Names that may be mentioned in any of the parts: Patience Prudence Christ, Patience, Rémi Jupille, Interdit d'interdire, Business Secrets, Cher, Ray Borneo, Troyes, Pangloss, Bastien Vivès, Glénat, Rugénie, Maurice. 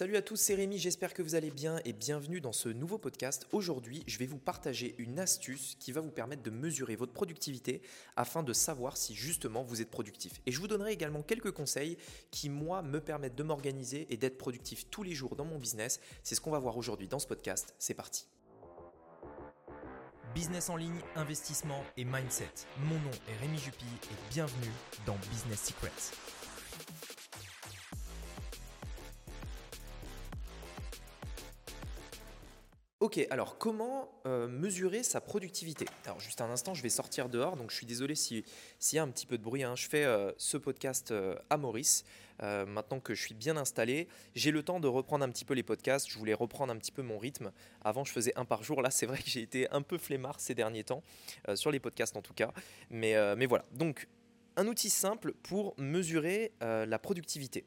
Salut à tous, c'est Rémi, j'espère que vous allez bien et bienvenue dans ce nouveau podcast. Aujourd'hui, je vais vous partager une astuce qui va vous permettre de mesurer votre productivité afin de savoir si justement vous êtes productif. Et je vous donnerai également quelques conseils qui, moi, me permettent de m'organiser et d'être productif tous les jours dans mon business. C'est ce qu'on va voir aujourd'hui dans ce podcast. C'est parti. Business en ligne, investissement et mindset. Mon nom est Rémi Jupille et bienvenue dans Business Secrets. Ok, alors comment mesurer sa productivité ? Alors juste un instant, je vais sortir dehors, donc je suis désolé s'il y a un petit peu de bruit. Je fais ce podcast à Maurice, maintenant que je suis bien installé. J'ai le temps de reprendre un petit peu les podcasts, je voulais reprendre un petit peu mon rythme. Avant, je faisais un par jour, là c'est vrai que j'ai été un peu flemmard ces derniers temps, sur les podcasts en tout cas. Mais voilà, donc un outil simple pour mesurer la productivité.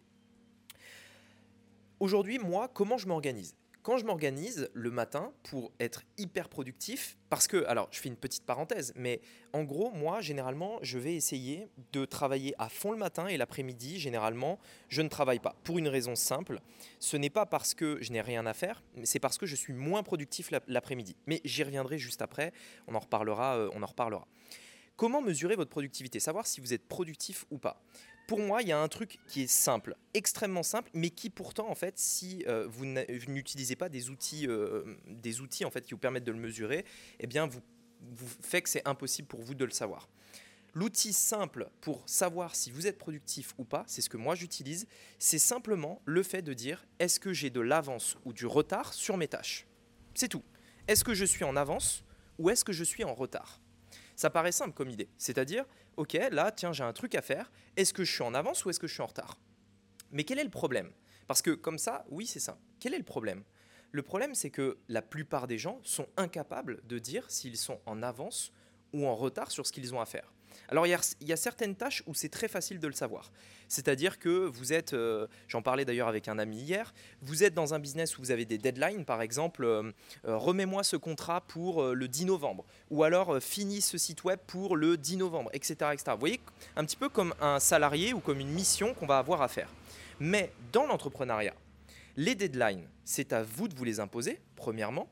Aujourd'hui, moi, comment je m'organise ? Quand je m'organise le matin pour être hyper productif, parce que, alors je fais une petite parenthèse, mais en gros, moi, généralement, je vais essayer de travailler à fond le matin et l'après-midi, généralement, je ne travaille pas. Pour une raison simple, ce n'est pas parce que je n'ai rien à faire, mais c'est parce que je suis moins productif l'après-midi. Mais j'y reviendrai juste après, on en reparlera. Comment mesurer votre productivité ? Savoir si vous êtes productif ou pas. Pour moi, il y a un truc qui est simple, extrêmement simple, mais qui pourtant, en fait, si vous n'utilisez pas des outils en fait, qui vous permettent de le mesurer, eh bien, vous faites que c'est impossible pour vous de le savoir. L'outil simple pour savoir si vous êtes productif ou pas, c'est ce que moi j'utilise, c'est simplement le fait de dire « est-ce que j'ai de l'avance ou du retard sur mes tâches ?» C'est tout. Est-ce que je suis en avance ou est-ce que je suis en retard ? Ça paraît simple comme idée, c'est-à-dire, ok, là, tiens, j'ai un truc à faire, est-ce que je suis en avance ou est-ce que je suis en retard ? Mais quel est le problème ? Parce que comme ça, oui, c'est simple. Quel est le problème ? Le problème, c'est que la plupart des gens sont incapables de dire s'ils sont en avance ou en retard sur ce qu'ils ont à faire. Alors, il y a certaines tâches où c'est très facile de le savoir. C'est-à-dire que vous êtes, j'en parlais d'ailleurs avec un ami hier, vous êtes dans un business où vous avez des deadlines, par exemple, remets-moi ce contrat pour le 10 novembre, ou alors finis ce site web pour le 10 novembre, etc. Vous voyez, un petit peu comme un salarié ou comme une mission qu'on va avoir à faire. Mais dans l'entrepreneuriat, les deadlines, c'est à vous de vous les imposer, premièrement,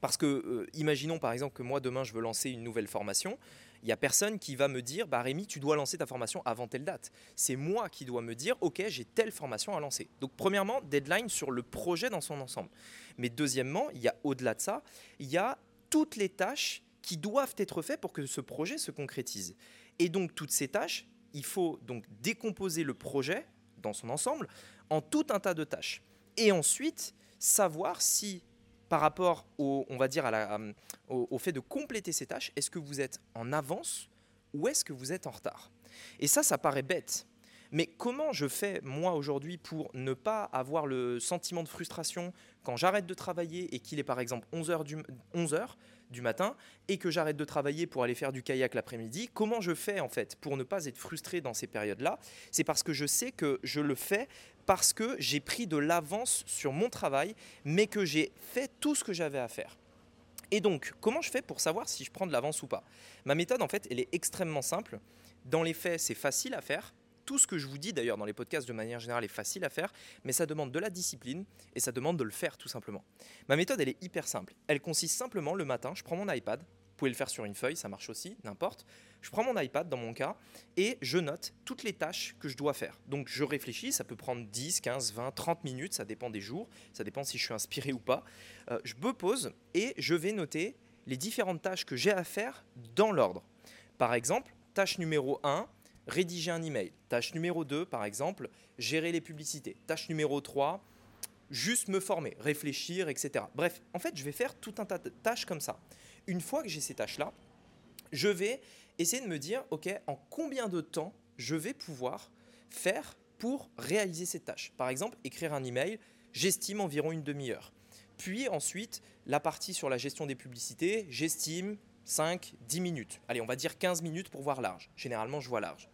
parce que, imaginons par exemple que moi, demain, je veux lancer une nouvelle formation. Il n'y a personne qui va me dire « bah Rémi, tu dois lancer ta formation avant telle date ». C'est moi qui dois me dire « ok, j'ai telle formation à lancer ». Donc premièrement, deadline sur le projet dans son ensemble. Mais deuxièmement, il y a au-delà de ça, il y a toutes les tâches qui doivent être faites pour que ce projet se concrétise. Et donc toutes ces tâches, il faut donc décomposer le projet dans son ensemble en tout un tas de tâches. Et ensuite, savoir si… Par rapport au, on va dire au fait de compléter ces tâches, est-ce que vous êtes en avance ou est-ce que vous êtes en retard ? Et ça paraît bête. Mais comment je fais moi aujourd'hui pour ne pas avoir le sentiment de frustration quand j'arrête de travailler et qu'il est par exemple 11h du matin et que j'arrête de travailler pour aller faire du kayak l'après-midi ? Comment je fais en fait pour ne pas être frustré dans ces périodes-là ? C'est parce que je sais que je le fais parce que j'ai pris de l'avance sur mon travail mais que j'ai fait tout ce que j'avais à faire. Et donc, comment je fais pour savoir si je prends de l'avance ou pas ? Ma méthode en fait, elle est extrêmement simple. Dans les faits, c'est facile à faire. Tout ce que je vous dis d'ailleurs dans les podcasts de manière générale est facile à faire, mais ça demande de la discipline et ça demande de le faire tout simplement. Ma méthode, elle est hyper simple. Elle consiste simplement le matin, je prends mon iPad, vous pouvez le faire sur une feuille, ça marche aussi, n'importe. Je prends mon iPad dans mon cas et je note toutes les tâches que je dois faire. Donc je réfléchis, ça peut prendre 10, 15, 20, 30 minutes, ça dépend des jours, ça dépend si je suis inspiré ou pas. Je me pose et je vais noter les différentes tâches que j'ai à faire dans l'ordre. Par exemple, tâche numéro 1, rédiger un email. Tâche numéro 2, par exemple, gérer les publicités. Tâche numéro 3, juste me former, réfléchir, etc. Bref, en fait, je vais faire tout un tas de tâches comme ça. Une fois que j'ai ces tâches-là, je vais essayer de me dire, ok, en combien de temps je vais pouvoir faire pour réaliser ces tâches. Par exemple, écrire un email, j'estime environ une demi-heure. Puis ensuite, la partie sur la gestion des publicités, j'estime 5, 10 minutes. Allez, on va dire 15 minutes pour voir large. Généralement, je vois large.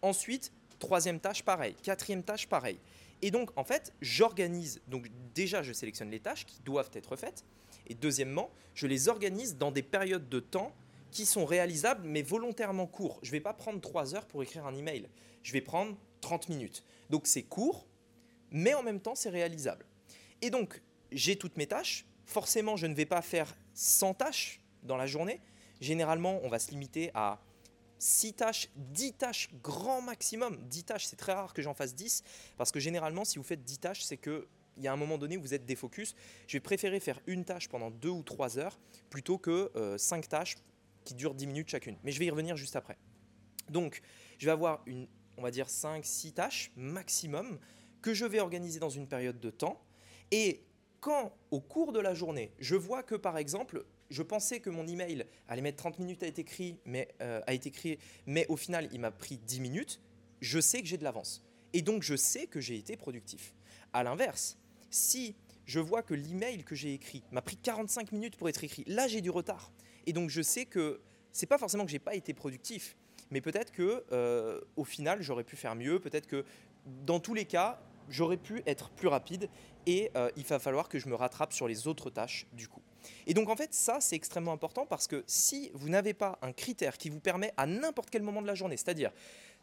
Ensuite, troisième tâche, pareil. Quatrième tâche, pareil. Et donc, en fait, j'organise. Donc, déjà, je sélectionne les tâches qui doivent être faites. Et deuxièmement, je les organise dans des périodes de temps qui sont réalisables, mais volontairement courts. Je ne vais pas prendre 3 heures pour écrire un email. Je vais prendre 30 minutes. Donc, c'est court, mais en même temps, c'est réalisable. Et donc, j'ai toutes mes tâches. Forcément, je ne vais pas faire 100 tâches dans la journée. Généralement, on va se limiter à 6 tâches, 10 tâches grand maximum. 10 tâches, c'est très rare que j'en fasse 10 parce que généralement, si vous faites 10 tâches, c'est que il y a un moment donné où vous êtes défocus. Je vais préférer faire une tâche pendant 2 ou 3 heures plutôt que 5 tâches qui durent 10 minutes chacune. Mais je vais y revenir juste après. Donc, je vais avoir une, on va dire 5-6 tâches maximum que je vais organiser dans une période de temps. Et quand, au cours de la journée, je vois que, par exemple, je pensais que mon email allait mettre 30 minutes à être écrit, mais au final, il m'a pris 10 minutes, je sais que j'ai de l'avance. Et donc, je sais que j'ai été productif. À l'inverse, si je vois que l'email que j'ai écrit m'a pris 45 minutes pour être écrit, là, j'ai du retard. Et donc, je sais que ce n'est pas forcément que je n'ai pas été productif, mais peut-être que, au final, j'aurais pu faire mieux. Peut-être que, dans tous les cas, j'aurais pu être plus rapide et il va falloir que je me rattrape sur les autres tâches du coup. Et donc en fait, ça c'est extrêmement important parce que si vous n'avez pas un critère qui vous permet à n'importe quel moment de la journée, c'est-à-dire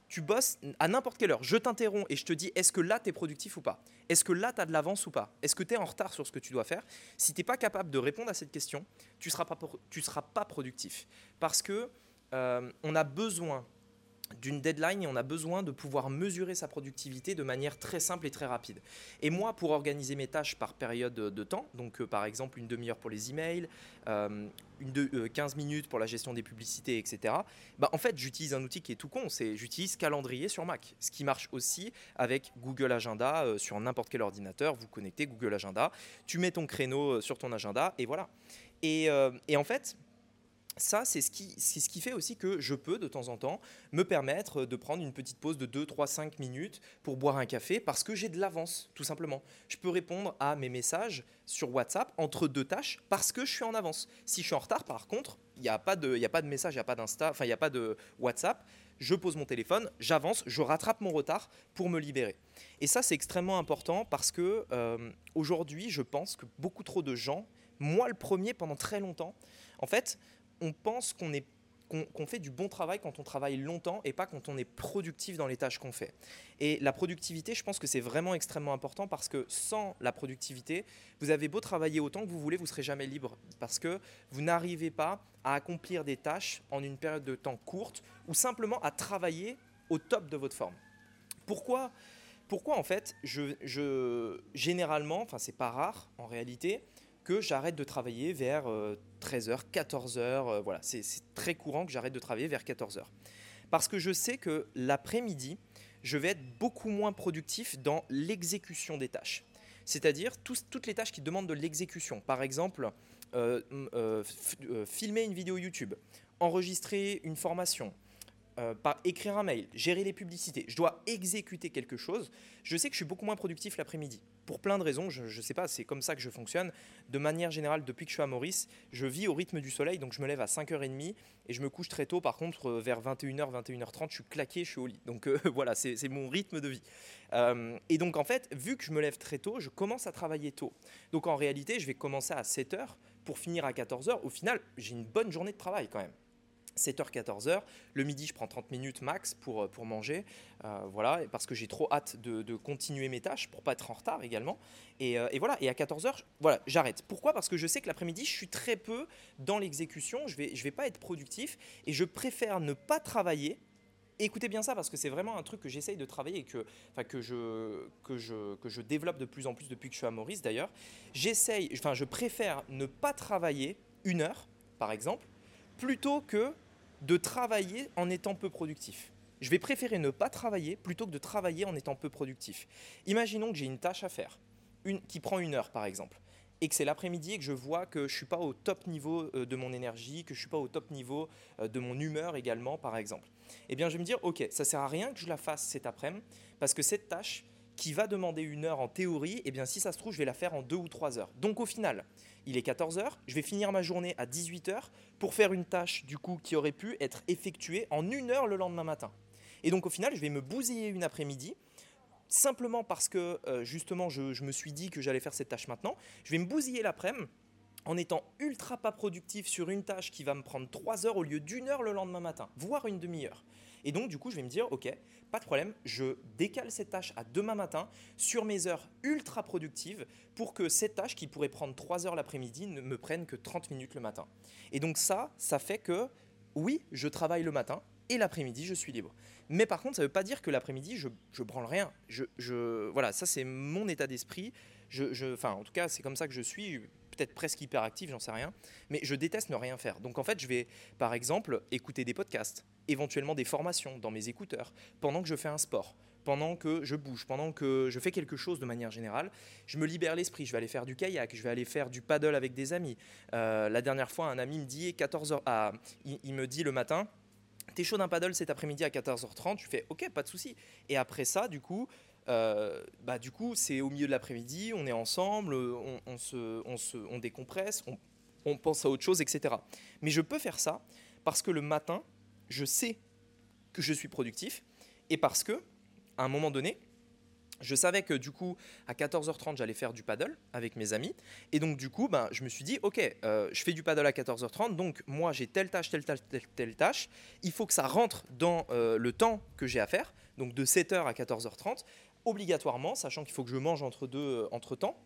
tu bosses à n'importe quelle heure, je t'interromps et je te dis est-ce que là tu es productif ou pas ? Est-ce que là tu as de l'avance ou pas ? Est-ce que tu es en retard sur ce que tu dois faire ? Si tu n'es pas capable de répondre à cette question, tu seras pas productif parce que on a besoin d'une deadline et on a besoin de pouvoir mesurer sa productivité de manière très simple et très rapide. Et moi, pour organiser mes tâches par période de temps, donc par exemple une demi-heure pour les emails, 15 minutes pour la gestion des publicités, etc., bah, en fait, j'utilise un outil qui est tout con, j'utilise calendrier sur Mac, ce qui marche aussi avec Google Agenda sur n'importe quel ordinateur, vous connectez Google Agenda, tu mets ton créneau sur ton agenda et voilà. Et en fait, ça, c'est ce qui fait aussi que je peux, de temps en temps, me permettre de prendre une petite pause de 2, 3, 5 minutes pour boire un café parce que j'ai de l'avance, tout simplement. Je peux répondre à mes messages sur WhatsApp entre deux tâches parce que je suis en avance. Si je suis en retard, par contre, il n'y a pas de message, il n'y a pas d'Insta, enfin, il n'y a pas de WhatsApp. Je pose mon téléphone, j'avance, je rattrape mon retard pour me libérer. Et ça, c'est extrêmement important parce que aujourd'hui, je pense que beaucoup trop de gens, moi le premier pendant très longtemps, en fait, on pense qu'on fait du bon travail quand on travaille longtemps et pas quand on est productif dans les tâches qu'on fait. Et la productivité, je pense que c'est vraiment extrêmement important parce que sans la productivité, vous avez beau travailler autant que vous voulez, vous ne serez jamais libre parce que vous n'arrivez pas à accomplir des tâches en une période de temps courte ou simplement à travailler au top de votre forme. Pourquoi en fait, généralement, enfin c'est pas rare en réalité, que j'arrête de travailler vers 13h, 14h, voilà, c'est très courant que j'arrête de travailler vers 14h. Parce que je sais que l'après-midi, je vais être beaucoup moins productif dans l'exécution des tâches. C'est-à-dire toutes les tâches qui demandent de l'exécution. Par exemple, filmer une vidéo YouTube, enregistrer une formation, écrire un mail, gérer les publicités. Je dois exécuter quelque chose. Je sais que je suis beaucoup moins productif l'après-midi. Pour plein de raisons, je ne sais pas, c'est comme ça que je fonctionne. De manière générale, depuis que je suis à Maurice, je vis au rythme du soleil, donc je me lève à 5h30 et je me couche très tôt. Par contre, vers 21h, 21h30, je suis claqué, je suis au lit. Donc voilà, c'est mon rythme de vie. Et donc en fait, vu que je me lève très tôt, je commence à travailler tôt. Donc en réalité, je vais commencer à 7h pour finir à 14h. Au final, j'ai une bonne journée de travail quand même. 7h, 14h, le midi je prends 30 minutes max pour manger, voilà, parce que j'ai trop hâte de continuer mes tâches pour ne pas être en retard également, et voilà, et à 14h, voilà, j'arrête. Pourquoi ? Parce que je sais que l'après-midi je suis très peu dans l'exécution, je vais pas être productif, et je préfère ne pas travailler. Écoutez bien ça parce que c'est vraiment un truc que j'essaye de travailler et que je développe de plus en plus depuis que je suis à Maurice d'ailleurs. Je préfère ne pas travailler une heure par exemple, plutôt que de travailler en étant peu productif. Je vais préférer ne pas travailler plutôt que de travailler en étant peu productif. Imaginons que j'ai une tâche à faire, qui prend une heure par exemple, et que c'est l'après-midi et que je vois que je ne suis pas au top niveau de mon énergie, que je ne suis pas au top niveau de mon humeur également par exemple. Eh bien je vais me dire, ok, ça ne sert à rien que je la fasse cet après-midi, parce que cette tâche qui va demander une heure en théorie, eh bien si ça se trouve, je vais la faire en 2 ou 3 heures. Donc au final, il est 14h, je vais finir ma journée à 18h pour faire une tâche du coup qui aurait pu être effectuée en 1 heure le lendemain matin. Et donc au final, je vais me bousiller une après-midi simplement parce que justement je me suis dit que j'allais faire cette tâche maintenant. Je vais me bousiller l'après-midi en étant ultra pas productif sur une tâche qui va me prendre 3 heures au lieu d'1 heure le lendemain matin, voire une demi-heure. Et donc, du coup, je vais me dire, ok, pas de problème, je décale cette tâche à demain matin sur mes heures ultra productives pour que cette tâche qui pourrait prendre 3 heures l'après-midi ne me prenne que 30 minutes le matin. Et donc ça fait que, oui, je travaille le matin et l'après-midi, je suis libre. Mais par contre, ça ne veut pas dire que l'après-midi, je branle rien. Voilà, ça, c'est mon état d'esprit. Enfin, en tout cas, c'est comme ça que je suis, peut-être presque hyperactif, j'en sais rien. Mais je déteste ne rien faire. Donc, en fait, je vais, par exemple, écouter des podcasts, éventuellement des formations dans mes écouteurs, pendant que je fais un sport, pendant que je bouge, pendant que je fais quelque chose de manière générale. Je me libère l'esprit, je vais aller faire du kayak, je vais aller faire du paddle avec des amis. La dernière fois, un ami me dit, il me dit le matin, t'es chaud d'un paddle cet après-midi à 14h30, je fais ok, pas de souci. Et après ça, du coup, c'est au milieu de l'après-midi, on est ensemble, on décompresse, on pense à autre chose, etc. Mais je peux faire ça parce que le matin, je sais que je suis productif et parce que, à un moment donné, je savais que du coup, à 14h30, j'allais faire du paddle avec mes amis. Et donc, du coup, je me suis dit, OK, je fais du paddle à 14h30. Donc, moi, j'ai telle tâche. Il faut que ça rentre dans le temps que j'ai à faire. Donc, de 7h à 14h30, obligatoirement, sachant qu'il faut que je mange entre temps.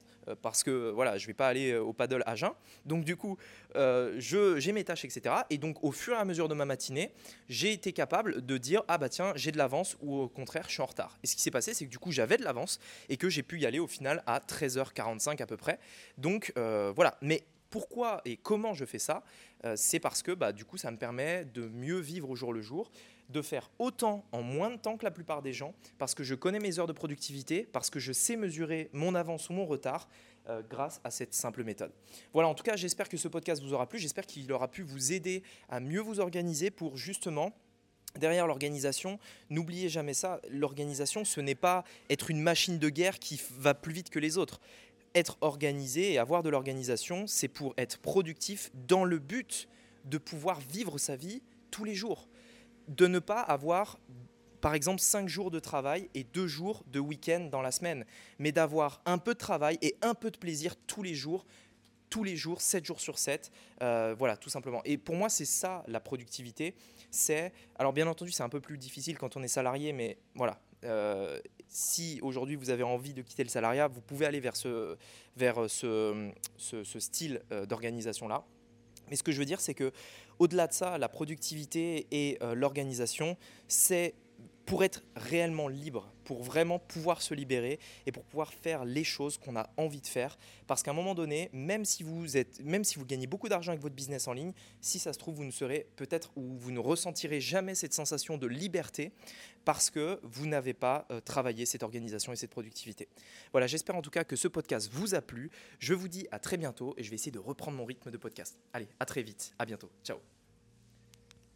Parce que, voilà, je ne vais pas aller au paddle à jeun. Donc, du coup, j'ai mes tâches, etc. Et donc, au fur et à mesure de ma matinée, j'ai été capable de dire « Ah bah tiens, j'ai de l'avance » ou au contraire, « Je suis en retard ». Et ce qui s'est passé, c'est que du coup, j'avais de l'avance et que j'ai pu y aller au final à 13h45 à peu près. Donc, voilà. Mais pourquoi et comment je fais ça ? C'est parce que, du coup, ça me permet de mieux vivre au jour le jour, de faire autant en moins de temps que la plupart des gens, parce que je connais mes heures de productivité, parce que je sais mesurer mon avance ou mon retard grâce à cette simple méthode. Voilà, en tout cas, j'espère que ce podcast vous aura plu, j'espère qu'il aura pu vous aider à mieux vous organiser pour justement... Derrière l'organisation, n'oubliez jamais ça, l'organisation, ce n'est pas être une machine de guerre qui va plus vite que les autres. Être organisé et avoir de l'organisation, c'est pour être productif dans le but de pouvoir vivre sa vie tous les jours. De ne pas avoir, par exemple, 5 jours de travail et 2 jours de week-end dans la semaine, mais d'avoir un peu de travail et un peu de plaisir tous les jours, 7 jours sur 7, voilà, tout simplement. Et pour moi, c'est ça, la productivité. Alors bien entendu, c'est un peu plus difficile quand on est salarié, mais voilà. Si aujourd'hui vous avez envie de quitter le salariat, vous pouvez aller vers ce style d'organisation-là. Mais ce que je veux dire, c'est que au-delà de ça, la productivité et l'organisation, c'est pour être réellement libre, pour vraiment pouvoir se libérer et pour pouvoir faire les choses qu'on a envie de faire. Parce qu'à un moment donné, même si vous gagnez beaucoup d'argent avec votre business en ligne, si ça se trouve, vous ne serez peut-être ou vous ne ressentirez jamais cette sensation de liberté parce que vous n'avez pas travaillé cette organisation et cette productivité. Voilà, j'espère en tout cas que ce podcast vous a plu. Je vous dis à très bientôt et je vais essayer de reprendre mon rythme de podcast. Allez, à très vite, à bientôt, ciao.